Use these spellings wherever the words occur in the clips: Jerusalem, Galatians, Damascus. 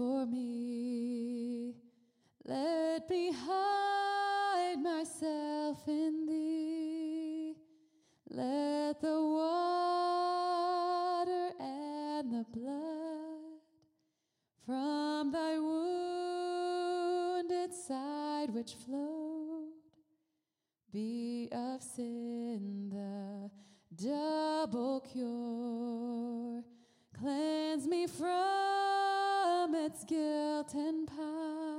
for me, let me hide myself in thee. Let the water and the blood from thy wounded side which flowed be of sin the double cure. Cleanse me from its guilt and power.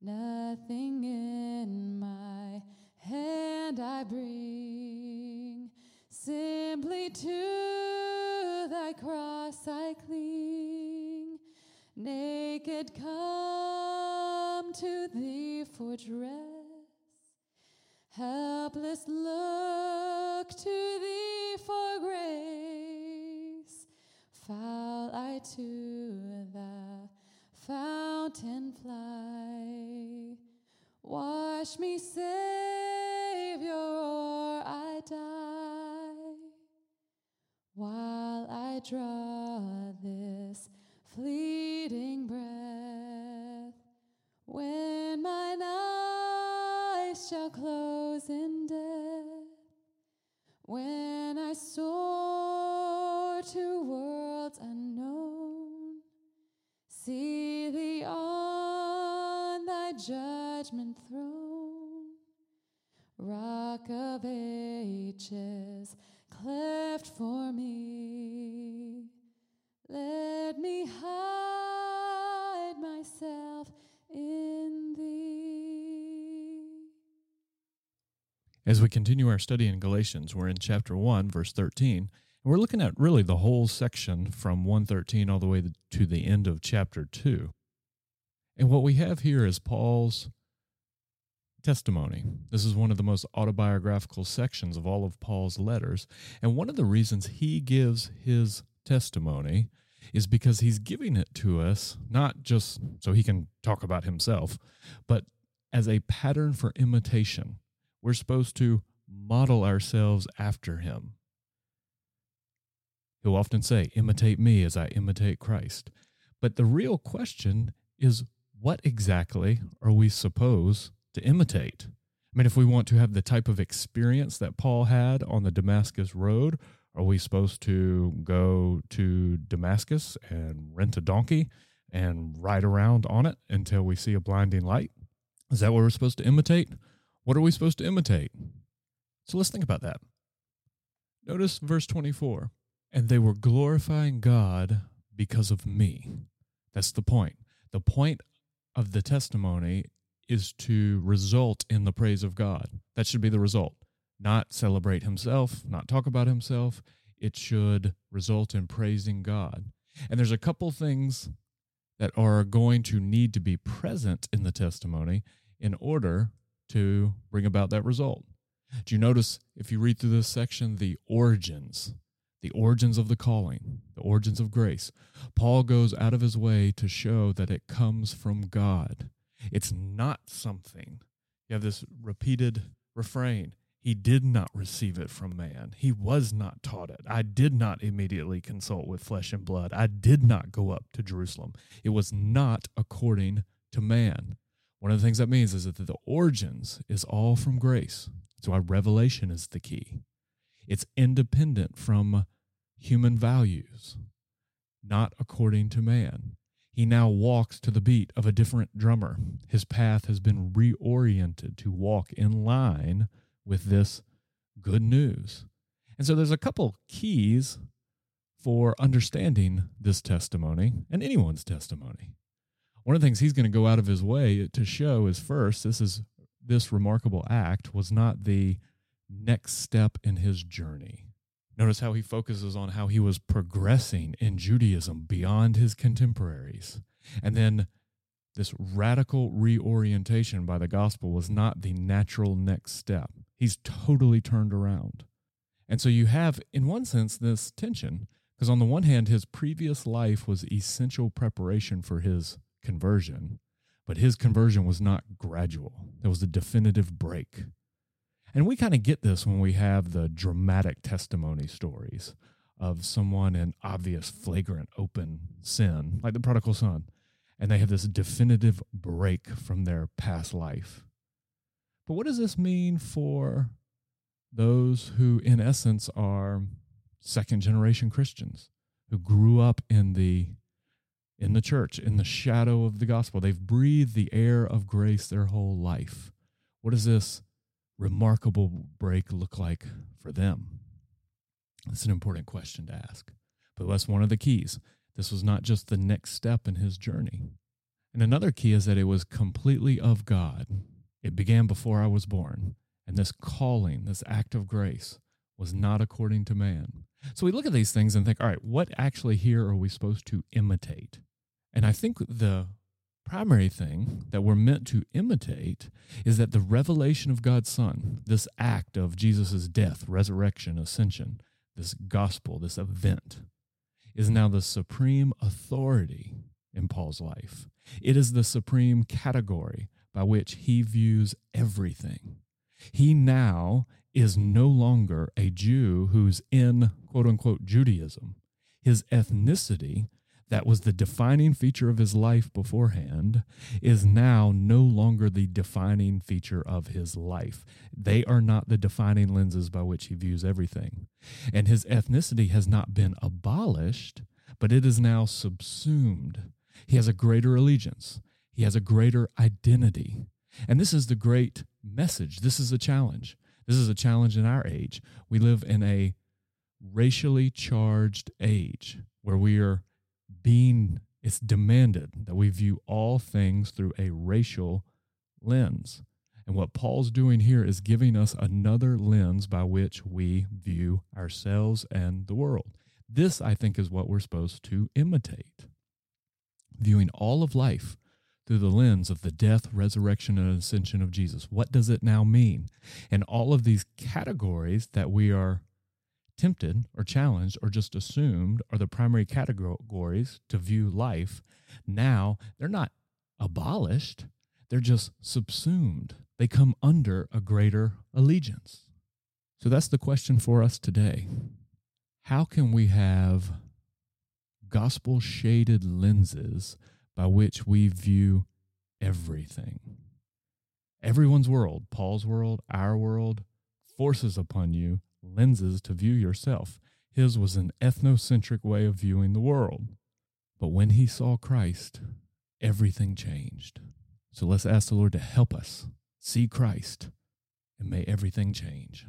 Nothing in my hand I bring, simply to thy cross I cling. Naked come to thee for dress, helpless look to thee for grace. Foul I to the fountain fly. Wash me, Savior, or I die. While I draw this fleeting breath, when mine eyes shall close in death, when I soar to worlds unknown, see thee on thy judgment throne. Rock of ages, cleft for me, let me hide myself in thee. As we continue our study in Galatians, we're in chapter 1, verse 13. We're looking at really the whole section from 1:13 all the way to the end of chapter 2. And what we have here is Paul's testimony. This is one of the most autobiographical sections of all of Paul's letters. And one of the reasons he gives his testimony is because he's giving it to us, not just so he can talk about himself, but as a pattern for imitation. We're supposed to model ourselves after him. He'll often say, imitate me as I imitate Christ. But the real question is, what exactly are we supposed to imitate? I mean, if we want to have the type of experience that Paul had on the Damascus road, are we supposed to go to Damascus and rent a donkey and ride around on it until we see a blinding light? Is that what we're supposed to imitate? What are we supposed to imitate? So let's think about that. Notice verse 24. And they were glorifying God because of me. That's the point. The point of the testimony is to result in the praise of God. That should be the result. Not celebrate himself, not talk about himself. It should result in praising God. And there's a couple things that are going to need to be present in the testimony in order to bring about that result. Do you notice, if you read through this section, the origins of the calling, the origins of grace. Paul goes out of his way to show that it comes from God. It's not something. You have this repeated refrain. He did not receive it from man. He was not taught it. I did not immediately consult with flesh and blood. I did not go up to Jerusalem. It was not according to man. One of the things that means is that the origins is all from grace. That's why revelation is the key. It's independent from human values, not according to man. He now walks to the beat of a different drummer. His path has been reoriented to walk in line with this good news. And so there's a couple keys for understanding this testimony and anyone's testimony. One of the things he's going to go out of his way to show is, first, this remarkable act was not the next step in his journey. Notice how he focuses on how he was progressing in Judaism beyond his contemporaries. And then this radical reorientation by the gospel was not the natural next step. He's totally turned around. And so you have, in one sense, this tension, because on the one hand, his previous life was essential preparation for his conversion, but his conversion was not gradual. There was a definitive break. And we kind of get this when we have the dramatic testimony stories of someone in obvious, flagrant, open sin, like the prodigal son, and they have this definitive break from their past life. But what does this mean for those who, in essence, are second-generation Christians who grew up in the church, in the shadow of the gospel? They've breathed the air of grace their whole life. What does this remarkable break look like for them? That's an important question to ask. But that's one of the keys. This was not just the next step in his journey. And another key is that it was completely of God. It began before I was born. And this calling, this act of grace, was not according to man. So we look at these things and think, all right, what actually here are we supposed to imitate? And I think the primary thing that we're meant to imitate is that the revelation of God's Son, this act of Jesus' death, resurrection, ascension, this gospel, this event, is now the supreme authority in Paul's life. It is the supreme category by which he views everything. He now is no longer a Jew who's in, quote-unquote, Judaism. His ethnicity, that was the defining feature of his life beforehand, is now no longer the defining feature of his life. They are not the defining lenses by which he views everything. And his ethnicity has not been abolished, but it is now subsumed. He has a greater allegiance. He has a greater identity. And this is the great message. This is a challenge. This is a challenge in our age. We live in a racially charged age where we are it's demanded that we view all things through a racial lens. And what Paul's doing here is giving us another lens by which we view ourselves and the world. This, I think, is what we're supposed to imitate. Viewing all of life through the lens of the death, resurrection, and ascension of Jesus. What does it now mean? And all of these categories that we are tempted or challenged or just assumed are the primary categories to view life, now they're not abolished. They're just subsumed. They come under a greater allegiance. So that's the question for us today. How can we have gospel-shaded lenses by which we view everything? Everyone's world, Paul's world, our world, forces upon you lenses to view yourself. His was an ethnocentric way of viewing the world. But when he saw Christ, everything changed. So let's ask the Lord to help us see Christ, and may everything change.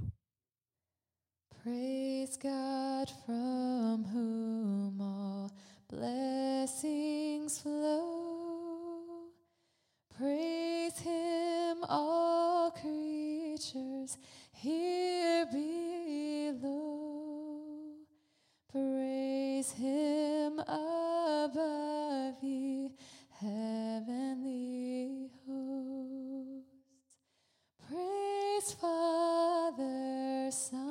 Praise God, from whom all blessings flow. Praise him, all creatures here below. Praise him above, ye heavenly hosts. Praise Father, Son,